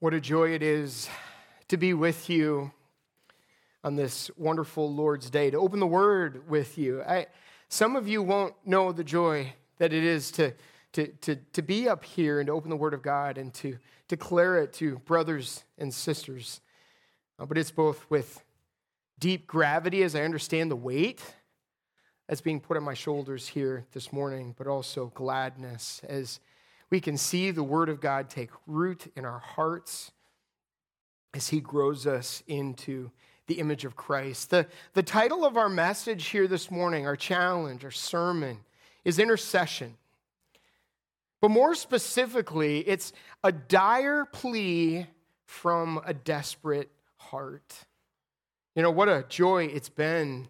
What a joy it is to be with you on this wonderful Lord's Day, to open the Word with you. Some of you won't know the joy that it is to be up here and to open the Word of God and to declare it to brothers and sisters. But it's both with deep gravity as I understand the weight that's being put on my shoulders here this morning, but also gladness as we can see the Word of God take root in our hearts as He grows us into the image of Christ. The title of our message here this morning, our challenge, our sermon, is intercession. But more specifically, it's a dire plea from a desperate heart. You know, what a joy it's been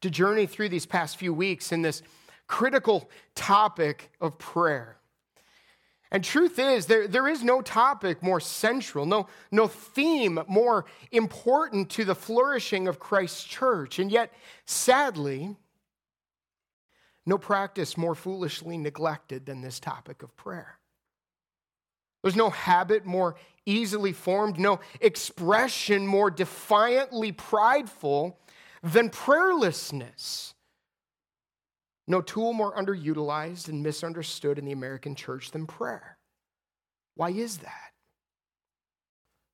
to journey through these past few weeks in this critical topic of prayer. And truth is, there is no topic more central, no theme more important to the flourishing of Christ's church. And yet, sadly, no practice more foolishly neglected than this topic of prayer. There's no habit more easily formed, no expression more defiantly prideful than prayerlessness. No tool more underutilized and misunderstood in the American church than prayer. Why is that?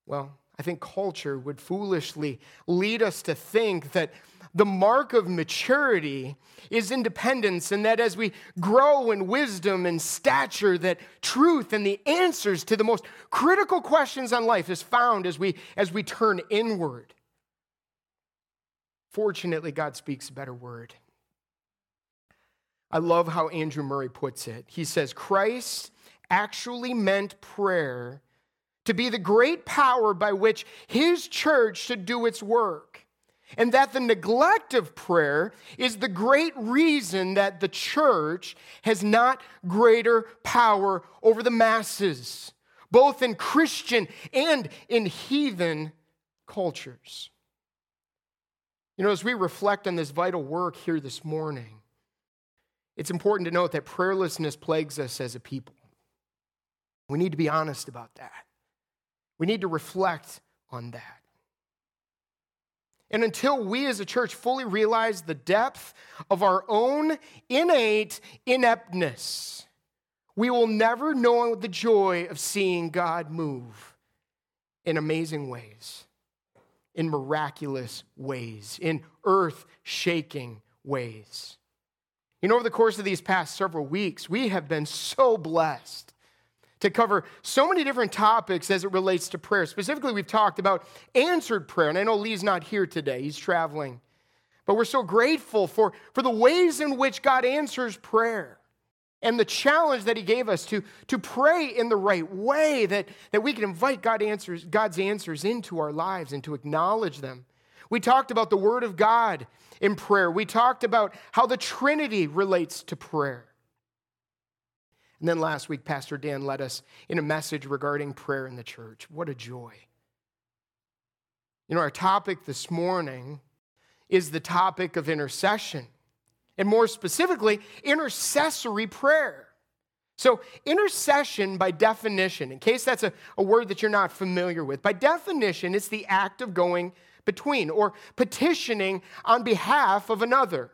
Well, I think culture would foolishly lead us to think that the mark of maturity is independence, and that as we grow in wisdom and stature, that truth and the answers to the most critical questions on life is found as we turn inward. Fortunately, God speaks a better word. I love how Andrew Murray puts it. He says, Christ actually meant prayer to be the great power by which his church should do its work, and that the neglect of prayer is the great reason that the church has not greater power over the masses, both in Christian and in heathen cultures. You know, as we reflect on this vital work here this morning, it's important to note that prayerlessness plagues us as a people. We need to be honest about that. We need to reflect on that. And until we as a church fully realize the depth of our own innate ineptness, we will never know the joy of seeing God move in amazing ways, in miraculous ways, in earth-shaking ways. You know, over the course of these past several weeks, we have been so blessed to cover so many different topics as it relates to prayer. Specifically, we've talked about answered prayer, and I know Lee's not here today. He's traveling. But we're so grateful for the ways in which God answers prayer and the challenge that He gave us to pray in the right way, that we can invite God's answers into our lives and to acknowledge them. We talked about the Word of God in prayer. We talked about how the Trinity relates to prayer. And then last week, Pastor Dan led us in a message regarding prayer in the church. What a joy. You know, our topic this morning is the topic of intercession, and more specifically, intercessory prayer. So intercession, by definition, in case that's a word that you're not familiar with, by definition, it's the act of going between or petitioning on behalf of another,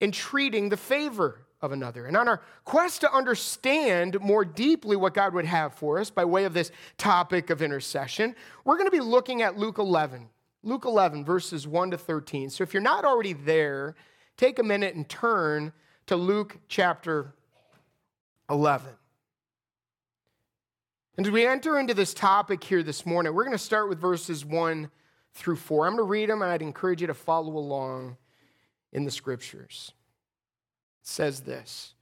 entreating the favor of another. And on our quest to understand more deeply what God would have for us by way of this topic of intercession, we're going to be looking at Luke 11, verses 1 to 13. So if you're not already there, take a minute and turn to Luke chapter 11. And as we enter into this topic here this morning, we're going to start with verses 1 through 4. I'm going to read them, and I'd encourage you to follow along in the Scriptures. It says this: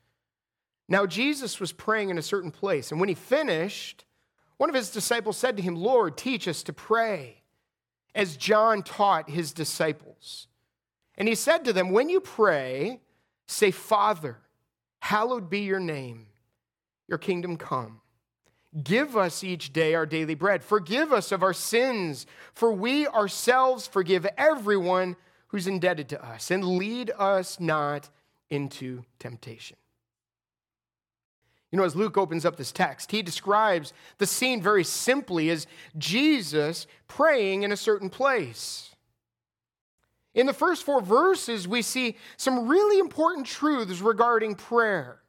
Now Jesus was praying in a certain place, and when He finished, one of His disciples said to Him, Lord, teach us to pray, as John taught his disciples. And He said to them, When you pray, say, Father, hallowed be your name, your kingdom come. Give us each day our daily bread. Forgive us of our sins, for we ourselves forgive everyone who's indebted to us. And lead us not into temptation. You know, as Luke opens up this text, he describes the scene very simply as Jesus praying in a certain place. In the first four verses, we see some really important truths regarding prayer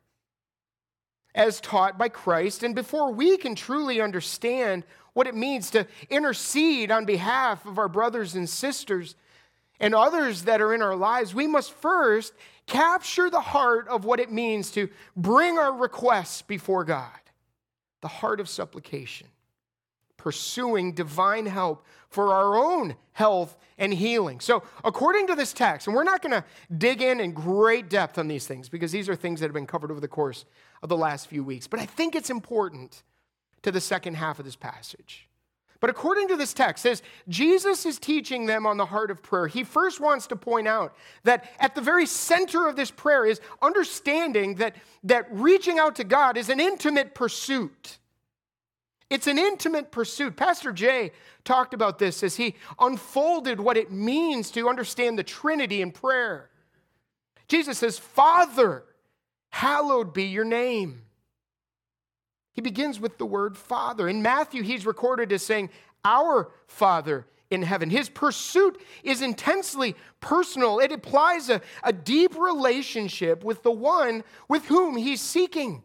as taught by Christ. And before we can truly understand what it means to intercede on behalf of our brothers and sisters and others that are in our lives, we must first capture the heart of what it means to bring our requests before God, the heart of supplication, pursuing divine help for our own health and healing. So according to this text, and we're not going to dig in great depth on these things because these are things that have been covered over the course of the last few weeks, but I think it's important to the second half of this passage. But according to this text, as Jesus is teaching them on the heart of prayer, he first wants to point out that at the very center of this prayer is understanding that reaching out to God is an intimate pursuit. It's an intimate pursuit. Pastor Jay talked about this as he unfolded what it means to understand the Trinity in prayer. Jesus says, "Father, hallowed be your name." He begins with the word Father. In Matthew, he's recorded as saying, "Our Father in heaven." His pursuit is intensely personal. It implies a deep relationship with the one with whom he's seeking.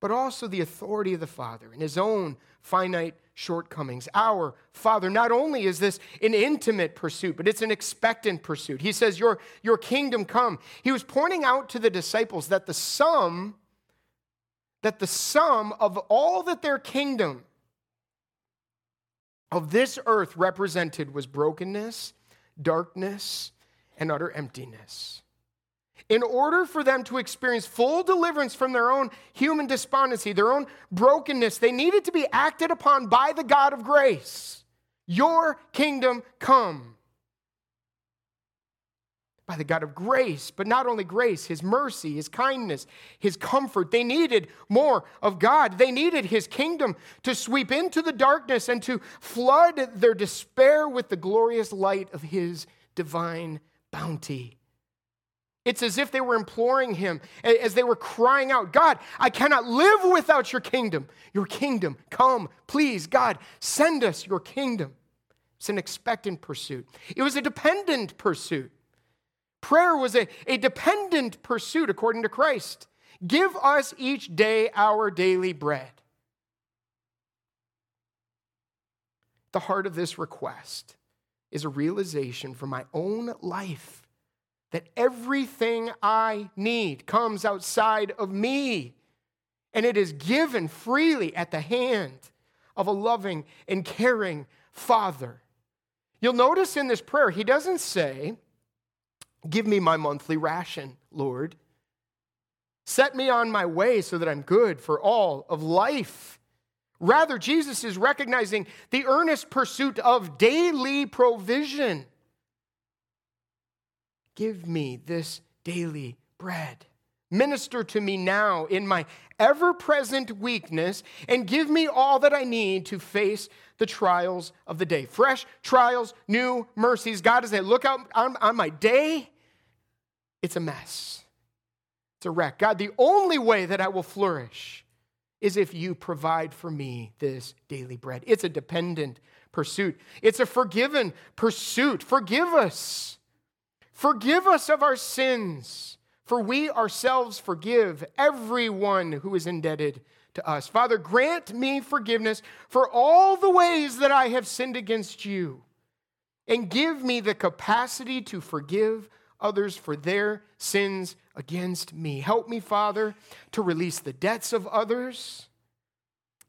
But also the authority of the Father and his own finite shortcomings. Our Father, not only is this an intimate pursuit, but it's an expectant pursuit. He says, your kingdom come. He was pointing out to the disciples that the sum of all that their kingdom of this earth represented was brokenness, darkness, and utter emptiness. In order for them to experience full deliverance from their own human despondency, their own brokenness, they needed to be acted upon by the God of grace. Your kingdom come. By the God of grace, but not only grace, his mercy, his kindness, his comfort. They needed more of God. They needed his kingdom to sweep into the darkness and to flood their despair with the glorious light of his divine bounty. It's as if they were imploring him, as they were crying out, "God, I cannot live without your kingdom. Your kingdom, come. Please, God, send us your kingdom." It's an expectant pursuit. It was a dependent pursuit. Prayer was a dependent pursuit according to Christ. Give us each day our daily bread. The heart of this request is a realization for my own life that everything I need comes outside of me, and it is given freely at the hand of a loving and caring Father. You'll notice in this prayer, he doesn't say, "Give me my monthly ration, Lord. Set me on my way so that I'm good for all of life." Rather, Jesus is recognizing the earnest pursuit of daily provision. Give me this daily bread. Minister to me now in my ever-present weakness and give me all that I need to face the trials of the day. Fresh trials, new mercies. God, as I look out on my day, it's a mess. It's a wreck. God, the only way that I will flourish is if you provide for me this daily bread. It's a dependent pursuit. It's a forgiven pursuit. Forgive us. Forgive us of our sins, for we ourselves forgive everyone who is indebted to us. Father, grant me forgiveness for all the ways that I have sinned against you, and give me the capacity to forgive others for their sins against me. Help me, Father, to release the debts of others.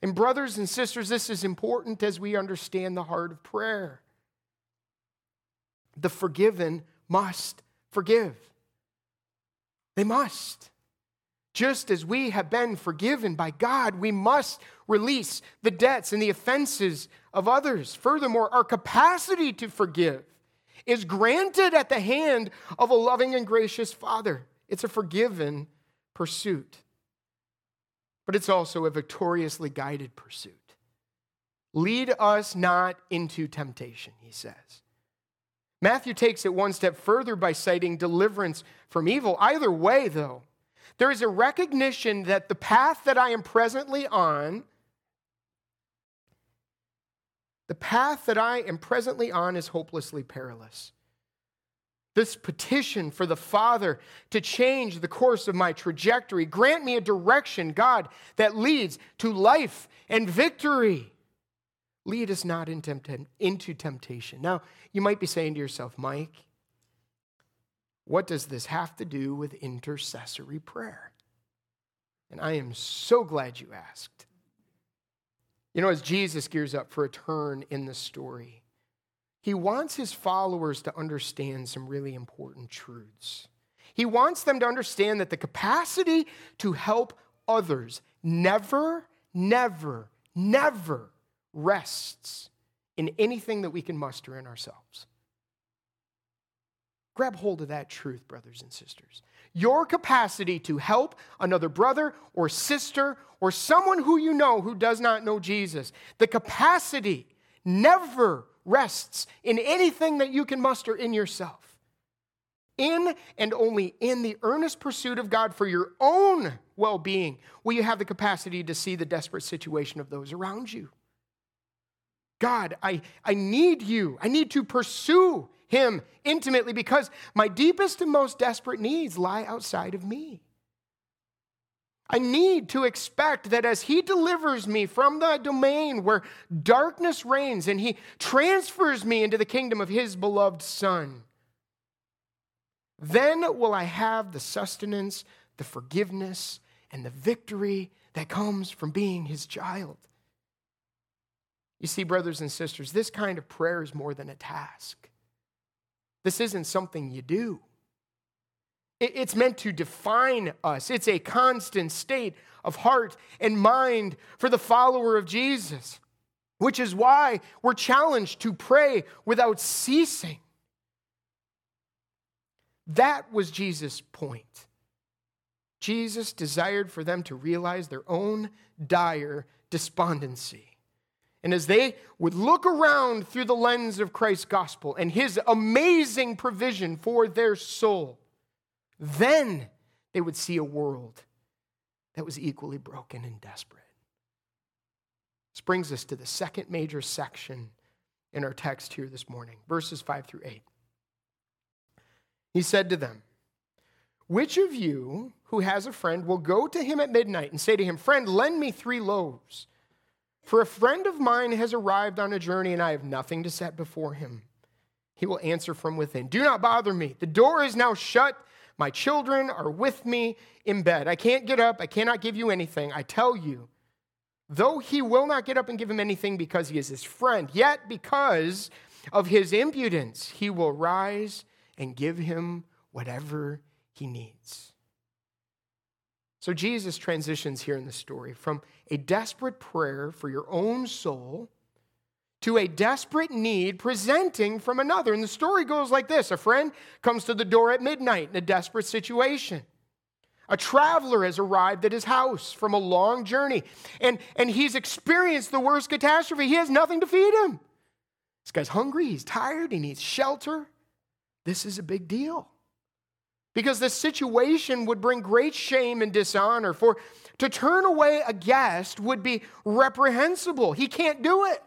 And brothers and sisters, this is important as we understand the heart of prayer. The forgiven must forgive. They must. Just as we have been forgiven by God, we must release the debts and the offenses of others. Furthermore, our capacity to forgive is granted at the hand of a loving and gracious Father. It's a forgiven pursuit, but it's also a victoriously guided pursuit. Lead us not into temptation, he says, Matthew takes it one step further by citing deliverance from evil. Either way, though, there is a recognition that the path that I am presently on, is hopelessly perilous. This petition for the Father to change the course of my trajectory. Grant me a direction, God, that leads to life and victory. Lead us not into temptation. Now, you might be saying to yourself, Mike, what does this have to do with intercessory prayer? And I am so glad you asked. You know, as Jesus gears up for a turn in the story, he wants his followers to understand some really important truths. He wants them to understand that the capacity to help others never rests in anything that we can muster in ourselves. Grab hold of that truth, brothers and sisters. Your capacity to help another brother or sister or someone who you know who does not know Jesus, the capacity never rests in anything that you can muster in yourself. In and only in the earnest pursuit of God for your own well-being will you have the capacity to see the desperate situation of those around you. God, I need you. I need to pursue him intimately because my deepest and most desperate needs lie outside of me. I need to expect that as he delivers me from the domain where darkness reigns and he transfers me into the kingdom of his beloved Son, then will I have the sustenance, the forgiveness, and the victory that comes from being his child. You see, brothers and sisters, this kind of prayer is more than a task. This isn't something you do. It's meant to define us. It's a constant state of heart and mind for the follower of Jesus, which is why we're challenged to pray without ceasing. That was Jesus' point. Jesus desired for them to realize their own dire despondency. And as they would look around through the lens of Christ's gospel and his amazing provision for their soul, then they would see a world that was equally broken and desperate. This brings us to the second major section in our text here this morning, verses 5-8. He said to them, "Which of you who has a friend will go to him at midnight and say to him, 'Friend, lend me 3 loaves, for a friend of mine has arrived on a journey and I have nothing to set before him.' He will answer from within, 'Do not bother me. The door is now shut. My children are with me in bed. I can't get up. I cannot give you anything. I tell you,' though he will not get up and give him anything because he is his friend, yet because of his impudence, he will rise and give him whatever he needs." So Jesus transitions here in the story from a desperate prayer for your own soul to a desperate need presenting from another. And the story goes like this. A friend comes to the door at midnight in a desperate situation. A traveler has arrived at his house from a long journey, and he's experienced the worst catastrophe. He has nothing to feed him. This guy's hungry, he's tired, he needs shelter. This is a big deal, because this situation would bring great shame and dishonor. For to turn away a guest would be reprehensible. He can't do it.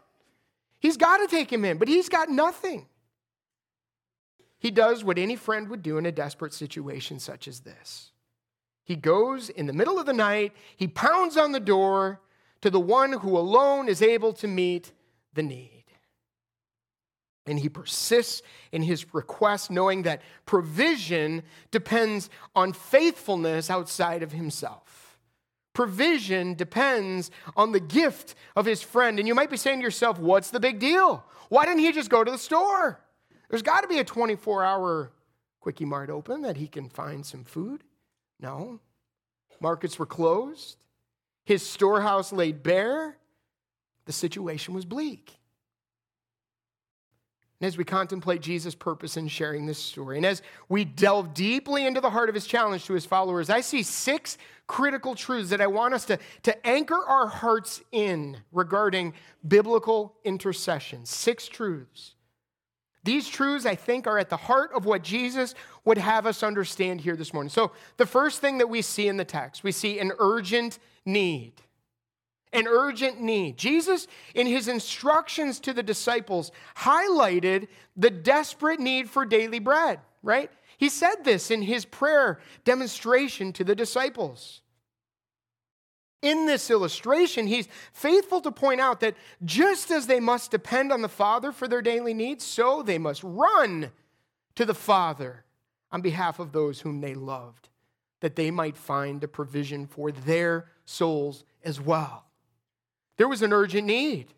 He's got to take him in, but he's got nothing. He does what any friend would do in a desperate situation such as this. He goes in the middle of the night, he pounds on the door to the one who alone is able to meet the need. And he persists in his request, knowing that provision depends on faithfulness outside of himself. Provision depends on the gift of his friend. And you might be saying to yourself, what's the big deal? Why didn't he just go to the store? There's got to be a 24-hour Quickie Mart open that he can find some food. No. Markets were closed. His storehouse laid bare. The situation was bleak. And as we contemplate Jesus' purpose in sharing this story, and as we delve deeply into the heart of his challenge to his followers, I see 6 critical truths that I want us to anchor our hearts in regarding biblical intercession. 6 truths These truths, I think, are at the heart of what Jesus would have us understand here this morning. So the first thing that we see in the text, we see an urgent need. An urgent need. Jesus, in his instructions to the disciples, highlighted the desperate need for daily bread, right? He said this in his prayer demonstration to the disciples. In this illustration, he's faithful to point out that just as they must depend on the Father for their daily needs, so they must run to the Father on behalf of those whom they loved, that they might find a provision for their souls as well. There was an urgent need.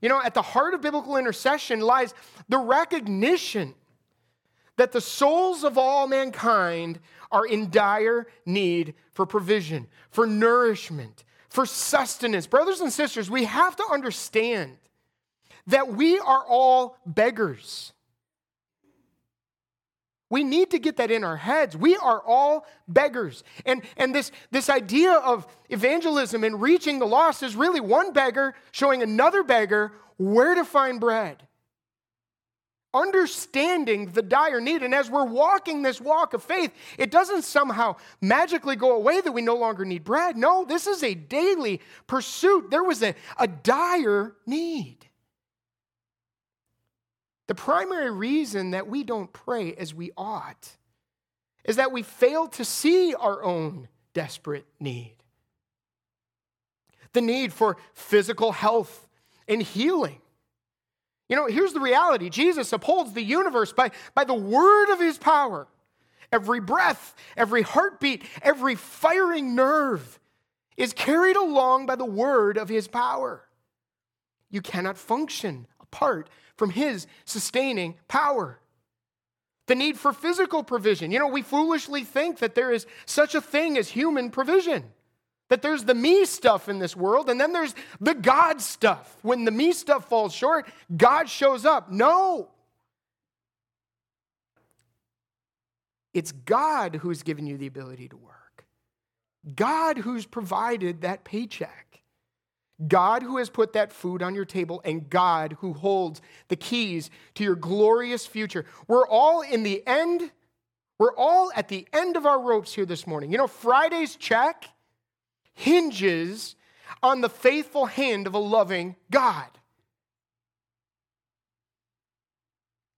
You know, at the heart of biblical intercession lies the recognition that the souls of all mankind are in dire need for provision, for nourishment, for sustenance. Brothers and sisters, we have to understand that we are all beggars. We need to get that in our heads. We are all beggars. And this idea of evangelism and reaching the lost is really one beggar showing another beggar where to find bread. Understanding the dire need. And as we're walking this walk of faith, it doesn't somehow magically go away that we no longer need bread. No, this is a daily pursuit. There was a dire need. The primary reason that we don't pray as we ought is that we fail to see our own desperate need. The need for physical health and healing. You know, here's the reality. Jesus upholds the universe by the word of his power. Every breath, every heartbeat, every firing nerve is carried along by the word of his power. You cannot function apart from his sustaining power. The need for physical provision. You know, we foolishly think that there is such a thing as human provision. That there's the me stuff in this world, and then there's the God stuff. When the me stuff falls short, God shows up. No. It's God who's given you the ability to work. God who's provided that paycheck. God who has put that food on your table, and God who holds the keys to your glorious future. We're all in the end. We're all at the end of our ropes here this morning. You know, Friday's check hinges on the faithful hand of a loving God.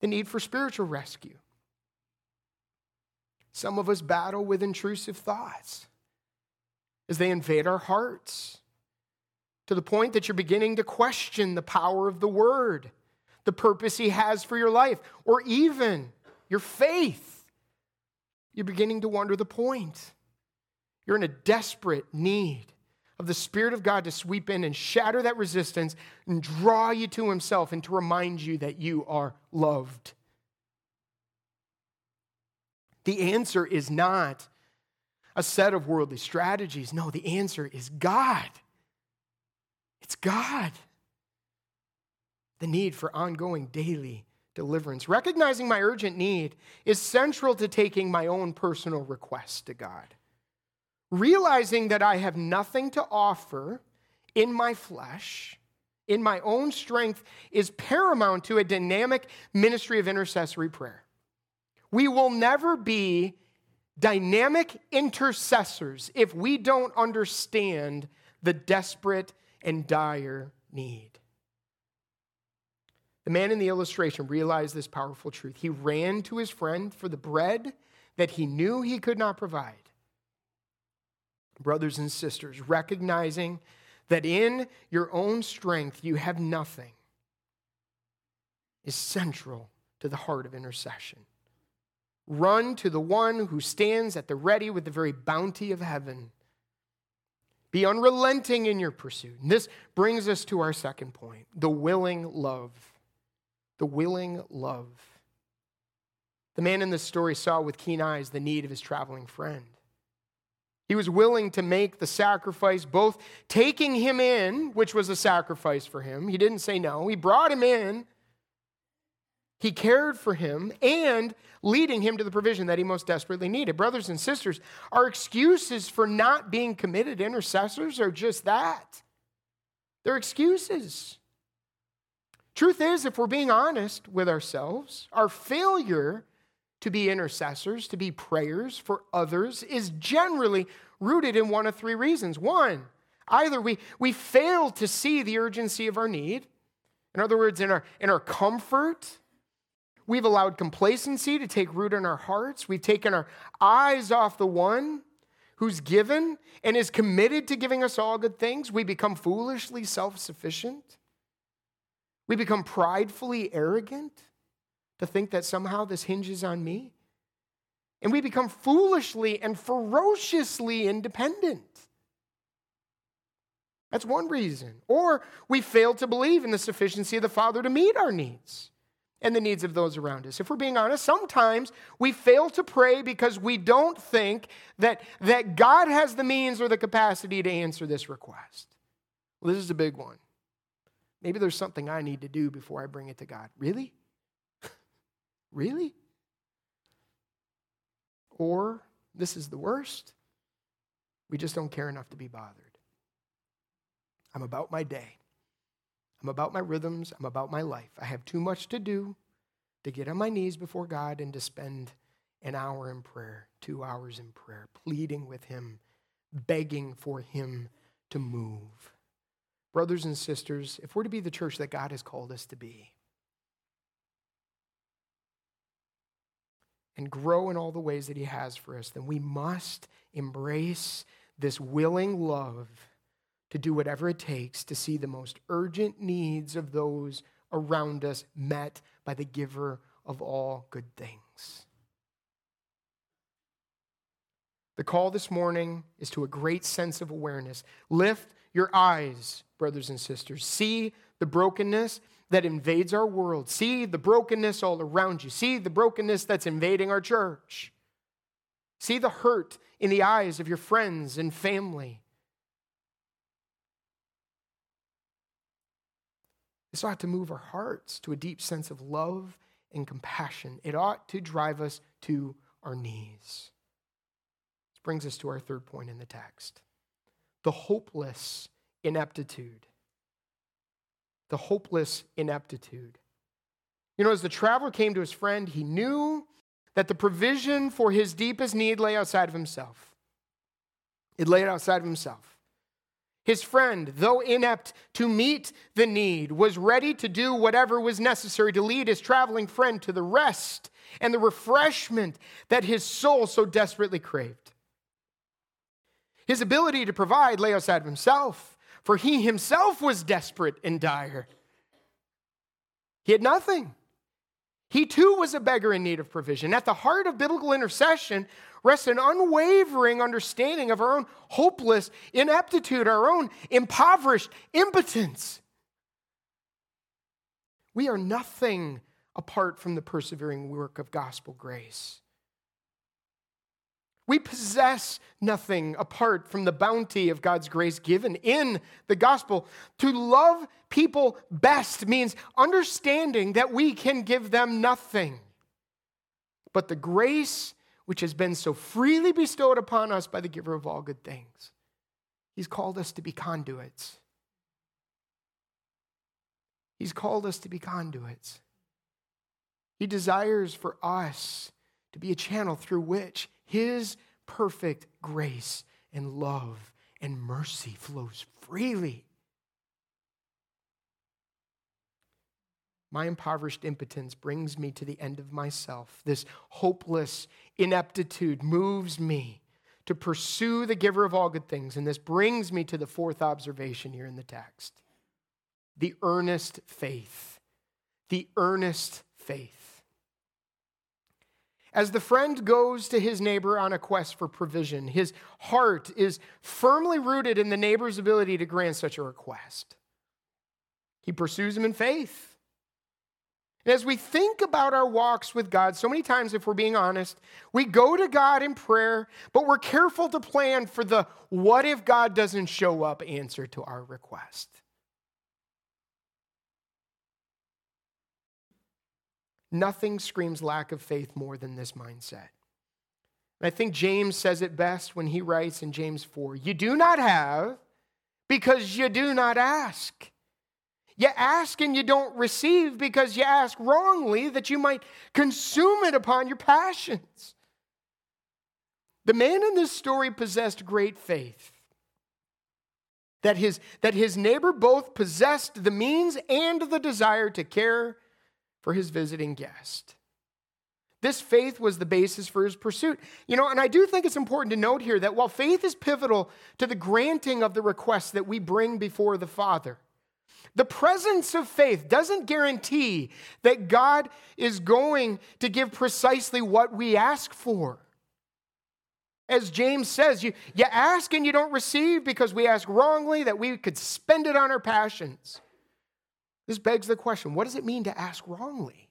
The need for spiritual rescue. Some of us battle with intrusive thoughts as they invade our hearts to the point that you're beginning to question the power of the word, the purpose he has for your life, or even your faith. You're beginning to wonder the point. You're in a desperate need of the Spirit of God to sweep in and shatter that resistance and draw you to himself and to remind you that you are loved. The answer is not a set of worldly strategies. No, the answer is God. It's God. The need for ongoing daily deliverance. Recognizing my urgent need is central to taking my own personal request to God. Realizing that I have nothing to offer in my flesh, in my own strength, is paramount to a dynamic ministry of intercessory prayer. We will never be dynamic intercessors if we don't understand the desperate and dire need. The man in the illustration realized this powerful truth. He ran to his friend for the bread that he knew he could not provide. Brothers and sisters, recognizing that in your own strength you have nothing is central to the heart of intercession. Run to the one who stands at the ready with the very bounty of heaven. Be unrelenting in your pursuit. And this brings us to our second point, the willing love. The willing love. The man in this story saw with keen eyes the need of his traveling friend. He was willing to make the sacrifice, both taking him in, which was a sacrifice for him. He didn't say no. He brought him in. He cared for him and leading him to the provision that he most desperately needed. Brothers and sisters, our excuses for not being committed intercessors are just that. They're excuses. Truth is, if we're being honest with ourselves, our failure to be intercessors, to be prayers for others, is generally rooted in one of three reasons. One, either we fail to see the urgency of our need. In other words, in our comfort, we've allowed complacency to take root in our hearts. We've taken our eyes off the one who's given and is committed to giving us all good things. We become foolishly self-sufficient. We become pridefully arrogant to think that somehow this hinges on me. And we become foolishly and ferociously independent. That's one reason. Or we fail to believe in the sufficiency of the Father to meet our needs and the needs of those around us. If we're being honest, sometimes we fail to pray because we don't think that God has the means or the capacity to answer this request. Well, this is a big one. Maybe there's something I need to do before I bring it to God. Really? Really? Or, this is the worst, we just don't care enough to be bothered. I'm about my day. I'm about my rhythms. I'm about my life. I have too much to do to get on my knees before God and to spend an hour in prayer, 2 hours in prayer, pleading with Him, begging for Him to move. Brothers and sisters, if we're to be the church that God has called us to be and grow in all the ways that He has for us, then we must embrace this willing love to do whatever it takes to see the most urgent needs of those around us met by the giver of all good things. The call this morning is to a great sense of awareness. Lift your eyes, brothers and sisters. See the brokenness that invades our world. See the brokenness all around you. See the brokenness that's invading our church. See the hurt in the eyes of your friends and family. This ought to move our hearts to a deep sense of love and compassion. It ought to drive us to our knees. This brings us to our third point in the text. The hopeless ineptitude. The hopeless ineptitude. You know, as the traveler came to his friend, he knew that the provision for his deepest need lay outside of himself. It lay outside of himself. His friend, though inept to meet the need, was ready to do whatever was necessary to lead his traveling friend to the rest and the refreshment that his soul so desperately craved. His ability to provide lay outside of himself, for he himself was desperate and dire. He had nothing. He too was a beggar in need of provision. At the heart of biblical intercession rests an unwavering understanding of our own hopeless ineptitude, our own impoverished impotence. We are nothing apart from the persevering work of gospel grace. We possess nothing apart from the bounty of God's grace given in the gospel. To love people best means understanding that we can give them nothing but the grace which has been so freely bestowed upon us by the giver of all good things. He's called us to be conduits. He's called us to be conduits. He desires for us to be a channel through which His perfect grace and love and mercy flows freely. My impoverished impotence brings me to the end of myself. This hopeless ineptitude moves me to pursue the giver of all good things. And this brings me to the fourth observation here in the text. The earnest faith. The earnest faith. As the friend goes to his neighbor on a quest for provision, his heart is firmly rooted in the neighbor's ability to grant such a request. He pursues him in faith. And as we think about our walks with God, so many times, if we're being honest, we go to God in prayer, but we're careful to plan for the what if God doesn't show up answer to our request. Nothing screams lack of faith more than this mindset. And I think James says it best when he writes in James 4, "You do not have because you do not ask. You ask and you don't receive because you ask wrongly that you might consume it upon your passions. The man in this story possessed great faith. That his neighbor both possessed the means and the desire to care for his visiting guest. This faith was the basis for his pursuit. And I do think it's important to note here that while faith is pivotal to the granting of the request that we bring before the Father, the presence of faith doesn't guarantee that God is going to give precisely what we ask for. As James says, you ask and you don't receive because we ask wrongly that we could spend it on our passions. This begs the question, what does it mean to ask wrongly?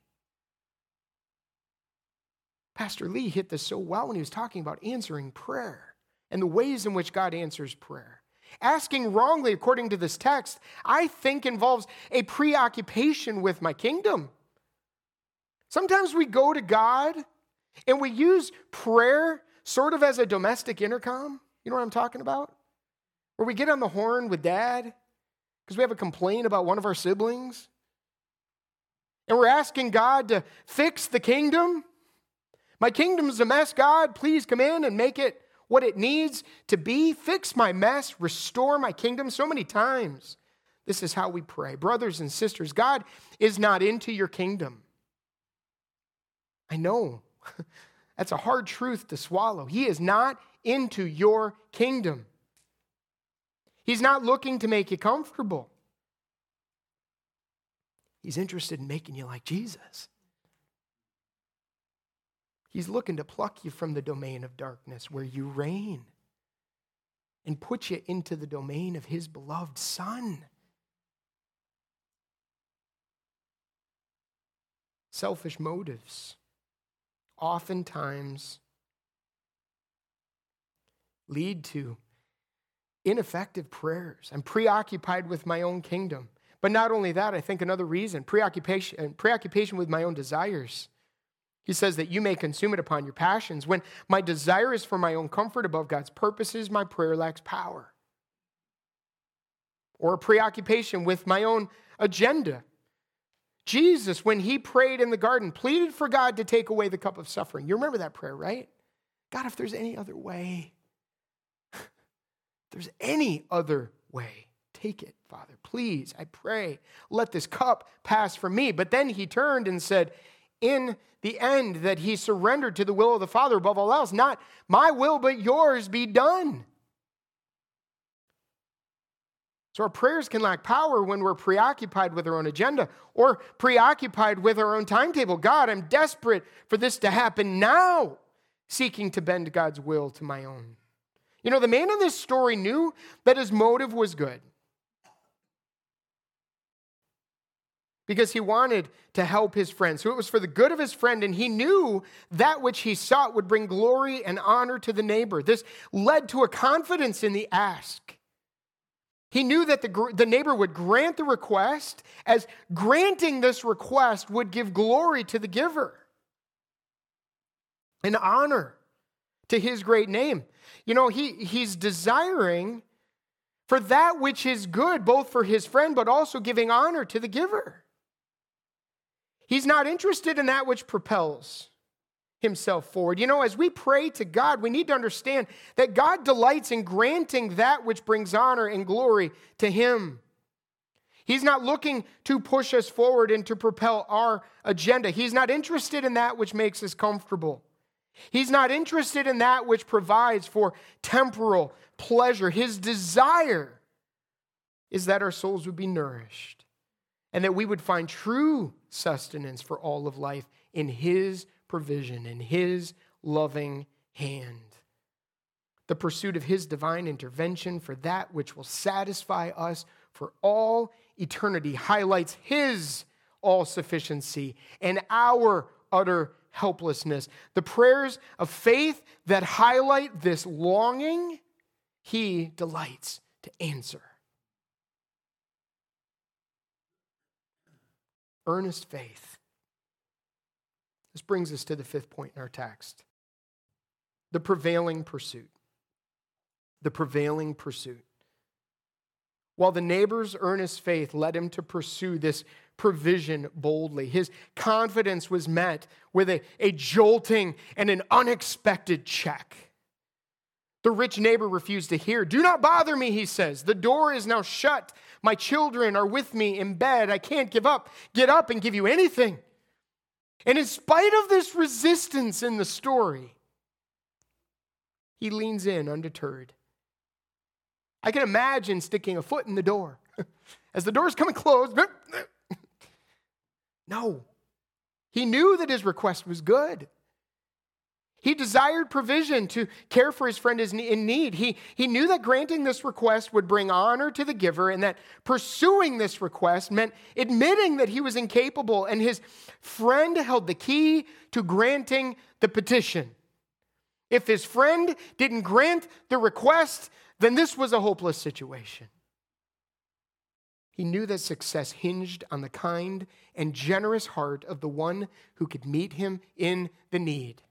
Pastor Lee hit this so well when he was talking about answering prayer and the ways in which God answers prayer. Asking wrongly, according to this text, I think involves a preoccupation with my kingdom. Sometimes we go to God and we use prayer sort of as a domestic intercom. You know what I'm talking about? Where we get on the horn with Dad because we have a complaint about one of our siblings. And we're asking God to fix the kingdom. My kingdom's a mess, God. Please come in and make it what it needs to be. Fix my mess. Restore my kingdom. So many times, this is how we pray. Brothers and sisters, God is not into your kingdom. I know. That's a hard truth to swallow. He is not into your kingdom. He's not looking to make you comfortable. He's interested in making you like Jesus. He's looking to pluck you from the domain of darkness where you reign and put you into the domain of his beloved Son. Selfish motives oftentimes lead to ineffective prayers. I'm preoccupied with my own kingdom. But not only that, I think another reason, preoccupation with my own desires. He says that you may consume it upon your passions. When my desire is for my own comfort above God's purposes, my prayer lacks power. Or a preoccupation with my own agenda. Jesus, when he prayed in the garden, pleaded for God to take away the cup of suffering. You remember that prayer, right? God, if there's any other way, if there's any other way, take it, Father. Please, I pray, let this cup pass from me. But then he turned and said, in the end, that he surrendered to the will of the Father above all else, not my will, but yours be done. So our prayers can lack power when we're preoccupied with our own agenda or preoccupied with our own timetable. God, I'm desperate for this to happen now, seeking to bend God's will to my own. The man in this story knew that his motive was good because he wanted to help his friend. So it was for the good of his friend, and he knew that which he sought would bring glory and honor to the neighbor. This led to a confidence in the ask. He knew that the neighbor would grant the request, as granting this request would give glory to the giver and honor to his great name. He's desiring for that which is good, both for his friend, but also giving honor to the giver. He's not interested in that which propels himself forward. As we pray to God, we need to understand that God delights in granting that which brings honor and glory to him. He's not looking to push us forward and to propel our agenda. He's not interested in that which makes us comfortable. He's not interested in that which provides for temporal pleasure. His desire is that our souls would be nourished and that we would find true sustenance for all of life in his provision, in his loving hand. The pursuit of his divine intervention for that which will satisfy us for all eternity highlights his all-sufficiency and our utter helplessness. The prayers of faith that highlight this longing, he delights to answer. Earnest faith. This brings us to the fifth point in our text. The prevailing pursuit. The prevailing pursuit. While the neighbor's earnest faith led him to pursue this provision boldly, his confidence was met with a jolting and an unexpected check. The rich neighbor refused to hear. "Do not bother me," he says. "The door is now shut. My children are with me in bed. I can't get up and give you anything." And in spite of this resistance in the story, he leans in undeterred. I can imagine sticking a foot in the door. As the door's coming closed, no. He knew that his request was good. He desired provision to care for his friend in need. He knew that granting this request would bring honor to the giver, and that pursuing this request meant admitting that he was incapable, and his friend held the key to granting the petition. If his friend didn't grant the request, then this was a hopeless situation. He knew that success hinged on the kind and generous heart of the one who could meet him in the need.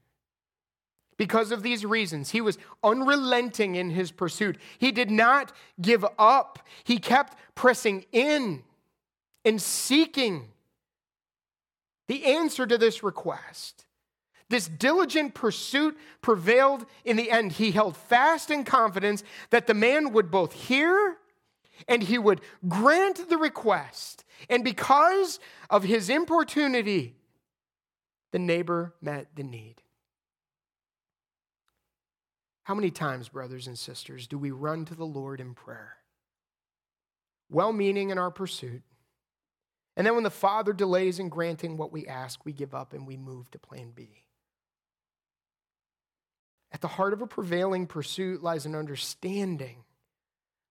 Because of these reasons, he was unrelenting in his pursuit. He did not give up. He kept pressing in and seeking the answer to this request. This diligent pursuit prevailed in the end. He held fast in confidence that the man would both hear and he would grant the request. And because of his importunity, the neighbor met the need. How many times, brothers and sisters, do we run to the Lord in prayer, well-meaning in our pursuit, and then when the Father delays in granting what we ask, we give up and we move to plan B? At the heart of a prevailing pursuit lies an understanding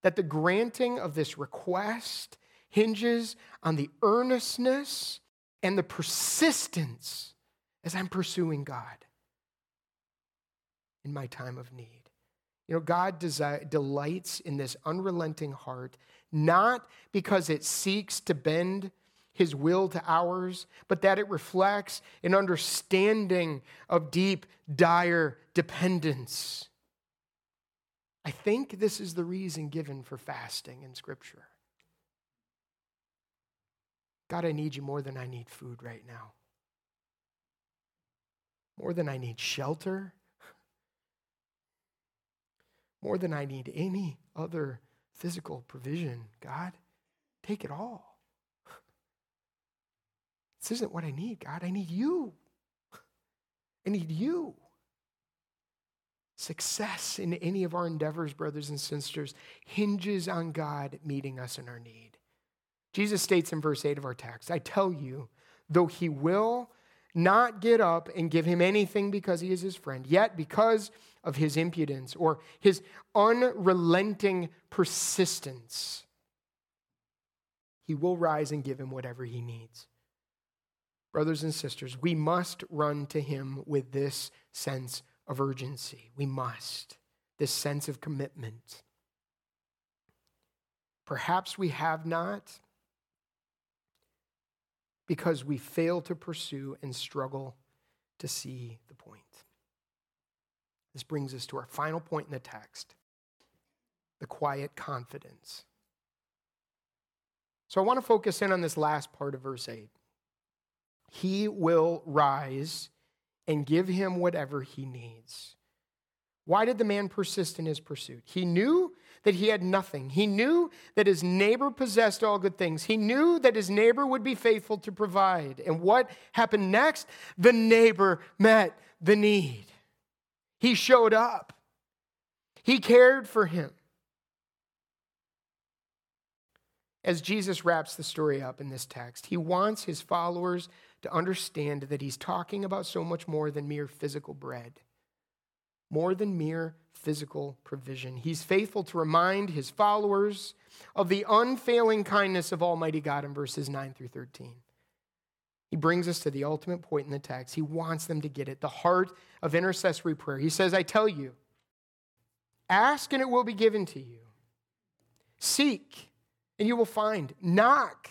that the granting of this request hinges on the earnestness and the persistence as I'm pursuing God in my time of need. You know, God delights in this unrelenting heart, not because it seeks to bend his will to ours, but that it reflects an understanding of deep, dire dependence. I think this is the reason given for fasting in Scripture. God, I need you more than I need food right now, more than I need shelter, more than I need any other physical provision. God, take it all. This isn't what I need, God. I need you. I need you. Success in any of our endeavors, brothers and sisters, hinges on God meeting us in our need. Jesus states in verse 8 of our text, "I tell you, though he will not get up and give him anything because he is his friend, yet because of his impudence," or his unrelenting persistence, "he will rise and give him whatever he needs." Brothers and sisters, we must run to him with this sense of urgency. We must. This sense of commitment. Perhaps we have not, because we fail to pursue and struggle to see the point. This brings us to our final point in the text, the quiet confidence. So I want to focus in on this last part of verse 8. He will rise and give him whatever he needs. Why did the man persist in his pursuit? He knew that he had nothing. He knew that his neighbor possessed all good things. He knew that his neighbor would be faithful to provide. And what happened next? The neighbor met the need. He showed up. He cared for him. As Jesus wraps the story up in this text, he wants his followers to understand that he's talking about so much more than mere physical bread, more than mere physical provision. He's faithful to remind his followers of the unfailing kindness of Almighty God in verses 9 through 13. He brings us to the ultimate point in the text. He wants them to get it, the heart of intercessory prayer. He says, "I tell you, ask and it will be given to you. Seek and you will find. Knock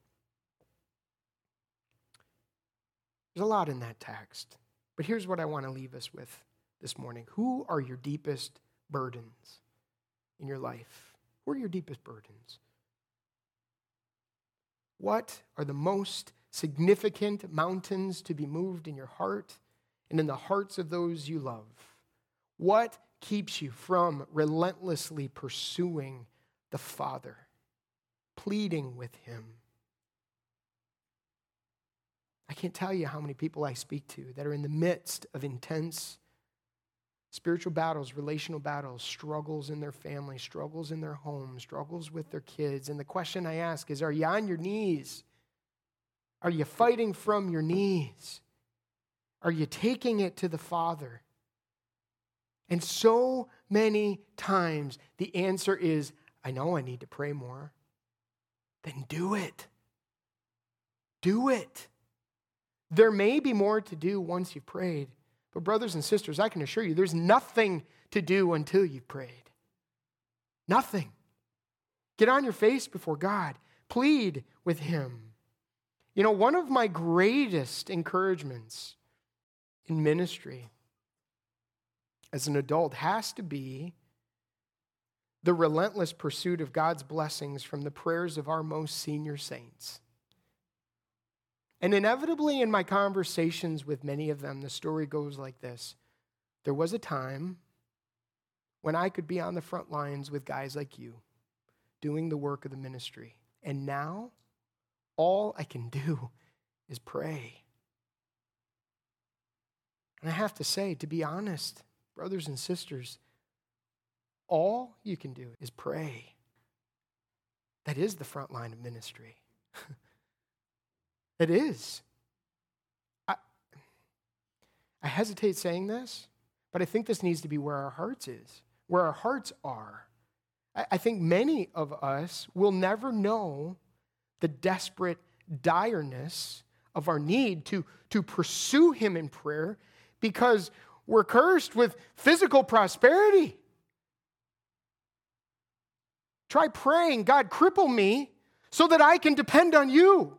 There's a lot in that text, but here's what I want to leave us with this morning. Who are your deepest burdens in your life? Who are your deepest burdens? What are the most significant mountains to be moved in your heart and in the hearts of those you love? What keeps you from relentlessly pursuing the Father, pleading with him? I can't tell you how many people I speak to that are in the midst of intense spiritual battles, relational battles, struggles in their family, struggles in their home, struggles with their kids. And the question I ask is, are you on your knees? Are you fighting from your knees? Are you taking it to the Father? And so many times the answer is, I know I need to pray more. Then do it. Do it. There may be more to do once you've prayed, but brothers and sisters, I can assure you, there's nothing to do until you've prayed. Nothing. Get on your face before God. Plead with him. You know, one of my greatest encouragements in ministry as an adult has to be the relentless pursuit of God's blessings from the prayers of our most senior saints. And inevitably in my conversations with many of them, the story goes like this. There was a time when I could be on the front lines with guys like you, doing the work of the ministry. And now, all I can do is pray. And I have to say, to be honest, brothers and sisters, all you can do is pray. That is the front line of ministry. It is. I hesitate saying this, but I think this needs to be where our hearts is, where our hearts are. I think many of us will never know the desperate direness of our need to pursue him in prayer because we're cursed with physical prosperity. Try praying, God, cripple me so that I can depend on you.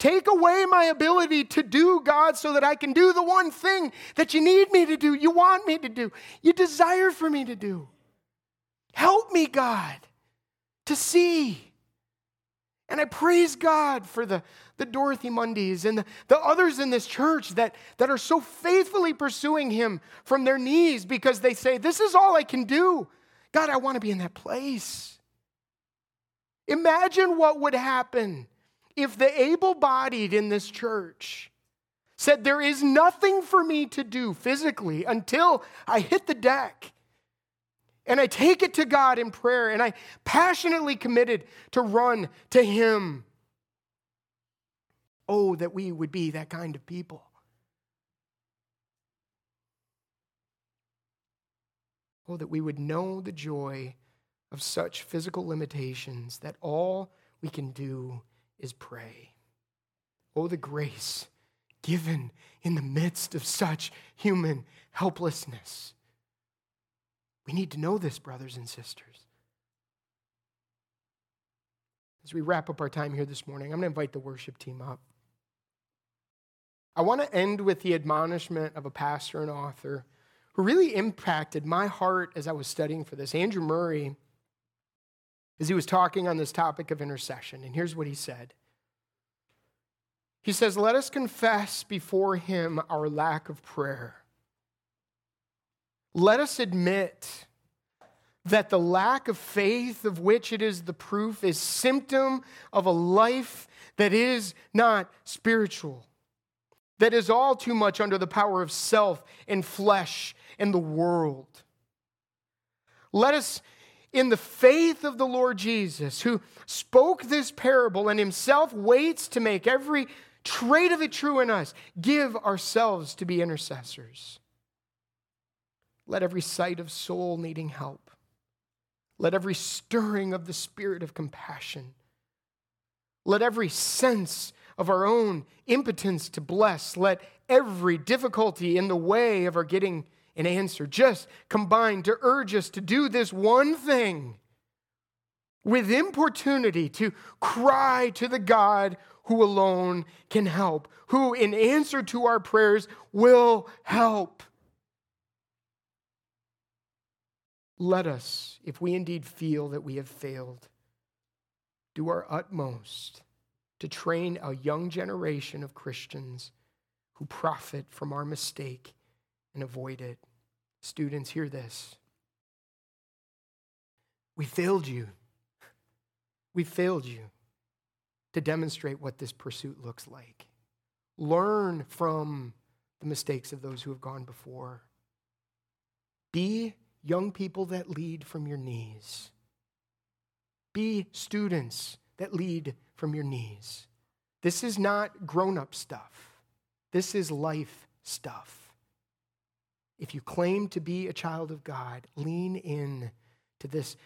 Take away my ability to do, God, so that I can do the one thing that you need me to do, you want me to do, you desire for me to do. Help me, God, to see. And I praise God for the Dorothy Mundys and the others in this church that are so faithfully pursuing him from their knees because they say, this is all I can do. God, I want to be in that place. Imagine what would happen if the able-bodied in this church said, there is nothing for me to do physically until I hit the deck and I take it to God in prayer and I passionately committed to run to him. Oh, that we would be that kind of people. Oh, that we would know the joy of such physical limitations that all we can do is pray. Oh, the grace given in the midst of such human helplessness. We need to know this, brothers and sisters. As we wrap up our time here this morning, I'm going to invite the worship team up. I want to end with the admonishment of a pastor and author who really impacted my heart as I was studying for this. Andrew Murray, as he was talking on this topic of intercession. And here's what he said. He says, let us confess before him our lack of prayer. Let us admit that the lack of faith of which it is the proof is symptom of a life that is not spiritual, that is all too much under the power of self and flesh and the world. Let us, in the faith of the Lord Jesus, who spoke this parable and himself waits to make every trait of it true in us, give ourselves to be intercessors. Let every sight of soul needing help, let every stirring of the spirit of compassion, Let every sense of our own impotence to bless, let every difficulty in the way of our getting an answer just combine to urge us to do this one thing with importunity, to cry to the God who alone can help, who in answer to our prayers will help. Let us, if we indeed feel that we have failed, do our utmost to train a young generation of Christians who profit from our mistake and avoid it. Students, hear this. We failed you. We failed you to demonstrate what this pursuit looks like. Learn from the mistakes of those who have gone before. Be young people that lead from your knees. Be students that lead from your knees. This is not grown-up stuff. This is life stuff. If you claim to be a child of God, lean in to this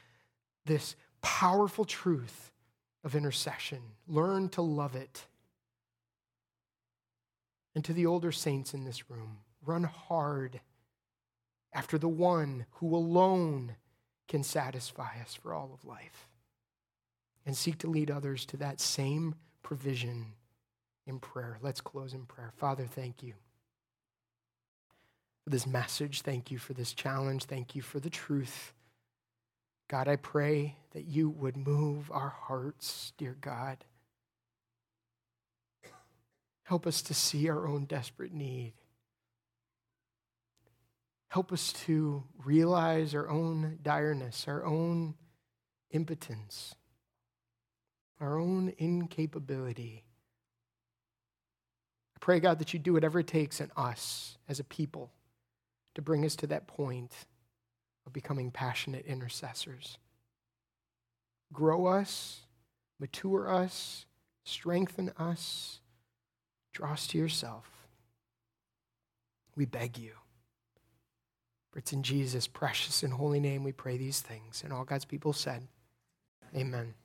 powerful truth of intercession. Learn to love it. And to the older saints in this room, run hard after the one who alone can satisfy us for all of life. And seek to lead others to that same provision in prayer. Let's close in prayer. Father, thank you for this message. Thank you for this challenge. Thank you for the truth. God, I pray that you would move our hearts, dear God. Help us to see our own desperate need. Help us to realize our own direness, our own impotence, our own incapability. I pray, God, that you do whatever it takes in us as a people to bring us to that point of becoming passionate intercessors. Grow us, mature us, strengthen us, draw us to yourself. We beg you. For it's in Jesus' precious and holy name we pray these things. And all God's people said, amen.